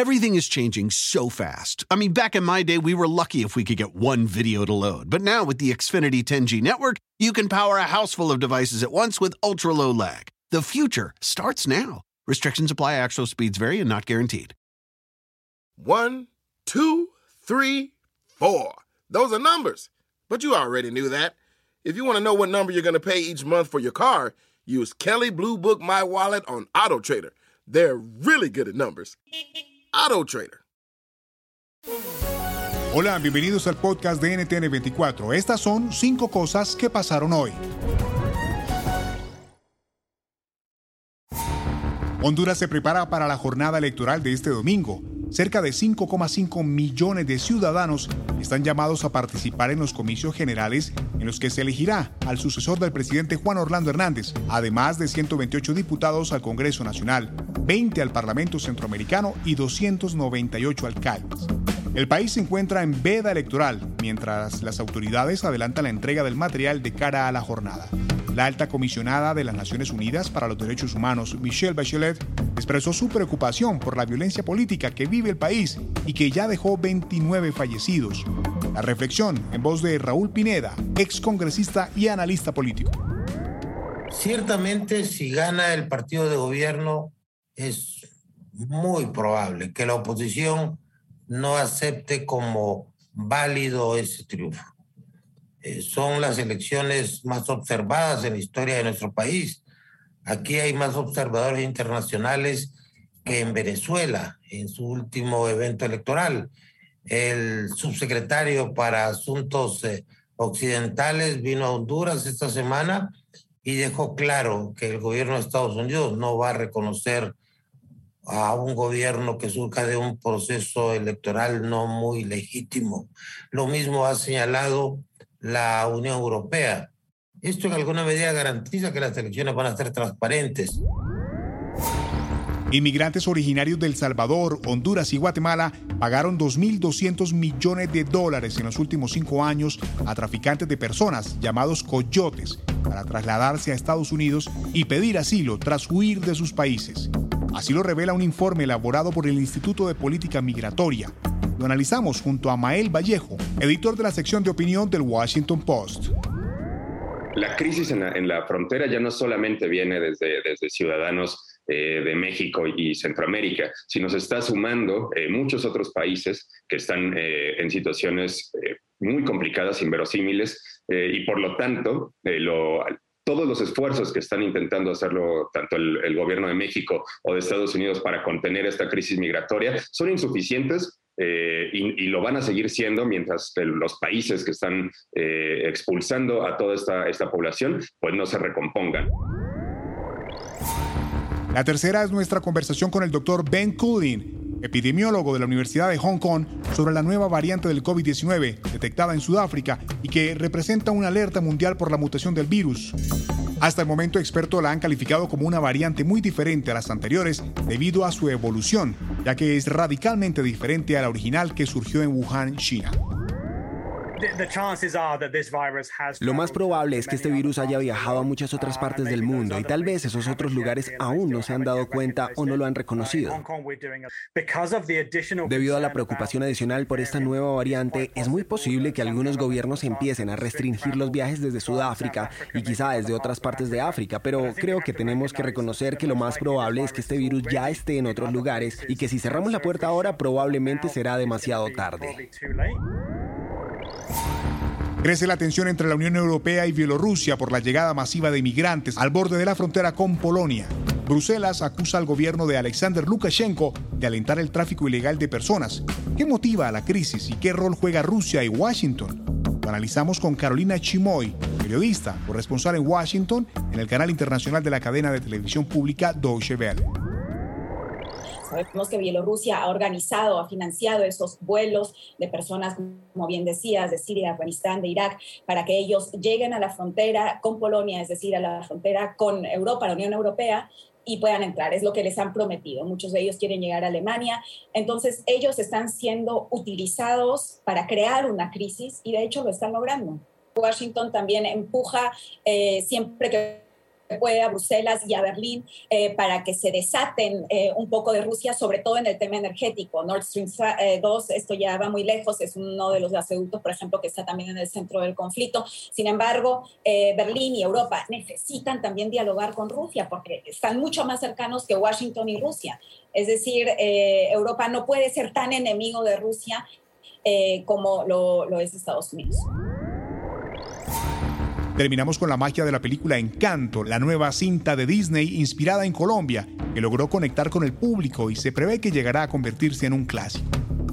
Everything is changing so fast. I mean, back in my day, we were lucky if we could get one video to load. But now with the Xfinity 10G network, you can power a house full of devices at once with ultra-low lag. The future starts now. Restrictions apply. Actual speeds vary and not guaranteed. 1, 2, 3, 4. Those are numbers, but you already knew that. If you want to know what number you're going to pay each month for your car, use Kelley Blue Book My Wallet on AutoTrader. They're really good at numbers. AutoTrader. Hola, bienvenidos al podcast de NTN24. Estas son 5 cosas que pasaron hoy. Honduras se prepara para la jornada electoral de este domingo. Cerca de 5,5 millones de ciudadanos están llamados a participar en los comicios generales en los que se elegirá al sucesor del presidente Juan Orlando Hernández, además de 128 diputados al Congreso Nacional, 20 al Parlamento Centroamericano y 298 alcaldes. El país se encuentra en veda electoral, mientras las autoridades adelantan la entrega del material de cara a la jornada. La alta comisionada de las Naciones Unidas para los Derechos Humanos, Michelle Bachelet, expresó su preocupación por la violencia política que vive el país y que ya dejó 29 fallecidos. La reflexión en voz de Raúl Pineda, excongresista y analista político. Ciertamente, si gana el partido de gobierno, es muy probable que la oposición no acepte como válido ese triunfo. Son las elecciones más observadas en la historia de nuestro país. Aquí hay más observadores internacionales que en Venezuela, en su último evento electoral. El subsecretario para Asuntos Occidentales vino a Honduras esta semana y dejó claro que el gobierno de Estados Unidos no va a reconocer a un gobierno que surja de un proceso electoral no muy legítimo. Lo mismo ha señalado la Unión Europea. Esto en alguna medida garantiza que las elecciones van a ser transparentes. Inmigrantes originarios de El Salvador, Honduras y Guatemala pagaron $2.200 millones en los últimos 5 años a traficantes de personas llamados coyotes para trasladarse a Estados Unidos y pedir asilo tras huir de sus países. Así lo revela un informe elaborado por el Instituto de Política Migratoria. Lo analizamos junto a Mael Vallejo, editor de la sección de opinión del Washington Post. La crisis en la frontera ya no solamente viene desde ciudadanos de México y Centroamérica, sino se está sumando muchos otros países que están en situaciones muy complicadas, inverosímiles, y por lo tanto todos los esfuerzos que están intentando hacerlo tanto el gobierno de México o de Estados Unidos para contener esta crisis migratoria son insuficientes. Y lo van a seguir siendo mientras los países que están expulsando a toda esta población pues no se recompongan. La tercera es nuestra conversación con el doctor Ben Kudin, epidemiólogo de la Universidad de Hong Kong, sobre la nueva variante del COVID-19 detectada en Sudáfrica y que representa una alerta mundial por la mutación del virus. Hasta el momento, expertos la han calificado como una variante muy diferente a las anteriores debido a su evolución, ya que es radicalmente diferente a la original que surgió en Wuhan, China. Lo más probable es que este virus haya viajado a muchas otras partes del mundo y tal vez esos otros lugares aún no se han dado cuenta o no lo han reconocido. Debido a la preocupación adicional por esta nueva variante, es muy posible que algunos gobiernos empiecen a restringir los viajes desde Sudáfrica y quizá desde otras partes de África, pero creo que tenemos que reconocer que lo más probable es que este virus ya esté en otros lugares y que si cerramos la puerta ahora probablemente será demasiado tarde. Crece la tensión entre la Unión Europea y Bielorrusia por la llegada masiva de migrantes al borde de la frontera con Polonia. Bruselas acusa al gobierno de Alexander Lukashenko de alentar el tráfico ilegal de personas. ¿Qué motiva a la crisis y qué rol juega Rusia y Washington? Lo analizamos con Carolina Chimoy, periodista, corresponsal en Washington, en el canal internacional de la cadena de televisión pública Deutsche Welle. Sabemos que Bielorrusia ha organizado, ha financiado esos vuelos de personas, como bien decías, de Siria, de Afganistán, de Irak, para que ellos lleguen a la frontera con Polonia, es decir, a la frontera con Europa, la Unión Europea, y puedan entrar. Es lo que les han prometido. Muchos de ellos quieren llegar a Alemania. Entonces, ellos están siendo utilizados para crear una crisis y, de hecho, lo están logrando. Washington también empuja siempre que fue a Bruselas y a Berlín para que se desaten un poco de Rusia, sobre todo en el tema energético. Nord Stream 2, esto ya va muy lejos, es uno de los gasoductos, por ejemplo, que está también en el centro del conflicto. Sin embargo, Berlín y Europa necesitan también dialogar con Rusia porque están mucho más cercanos que Washington y Rusia. Es decir, Europa no puede ser tan enemigo de Rusia como lo es Estados Unidos. Terminamos con la magia de la película Encanto, la nueva cinta de Disney inspirada en Colombia, que logró conectar con el público y se prevé que llegará a convertirse en un clásico.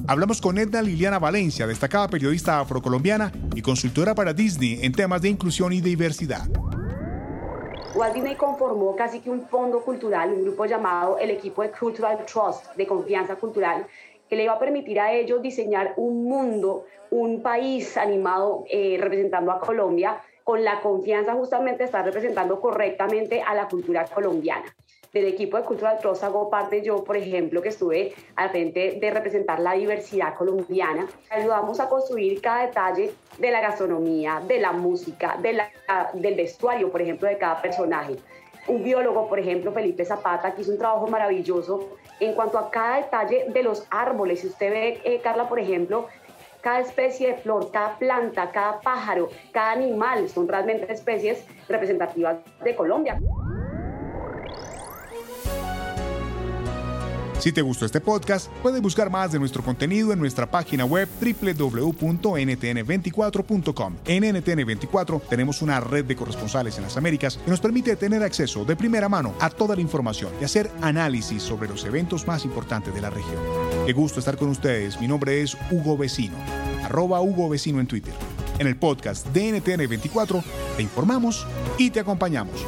Hablamos con Edna Liliana Valencia, destacada periodista afrocolombiana y consultora para Disney en temas de inclusión y diversidad. Walt Disney conformó casi que un fondo cultural, un grupo llamado el equipo de Cultural Trust, de confianza cultural, que le iba a permitir a ellos diseñar un mundo, un país animado representando a Colombia, con la confianza justamente de estar representando correctamente a la cultura colombiana. Del equipo de Cultural Trust hago parte yo, por ejemplo, que estuve al frente de representar la diversidad colombiana. Ayudamos a construir cada detalle de la gastronomía, de la música, del vestuario, por ejemplo, de cada personaje. Un biólogo, por ejemplo, Felipe Zapata, que hizo un trabajo maravilloso en cuanto a cada detalle de los árboles. Si usted ve, Carla, por ejemplo, cada especie de flor, cada planta, cada pájaro, cada animal, son realmente especies representativas de Colombia. Si te gustó este podcast, puedes buscar más de nuestro contenido en nuestra página web www.ntn24.com. En NTN24 tenemos una red de corresponsales en las Américas que nos permite tener acceso de primera mano a toda la información y hacer análisis sobre los eventos más importantes de la región. Qué gusto estar con ustedes. Mi nombre es Hugo Vecino, @HugoVecino en Twitter. En el podcast de NTN24 te informamos y te acompañamos.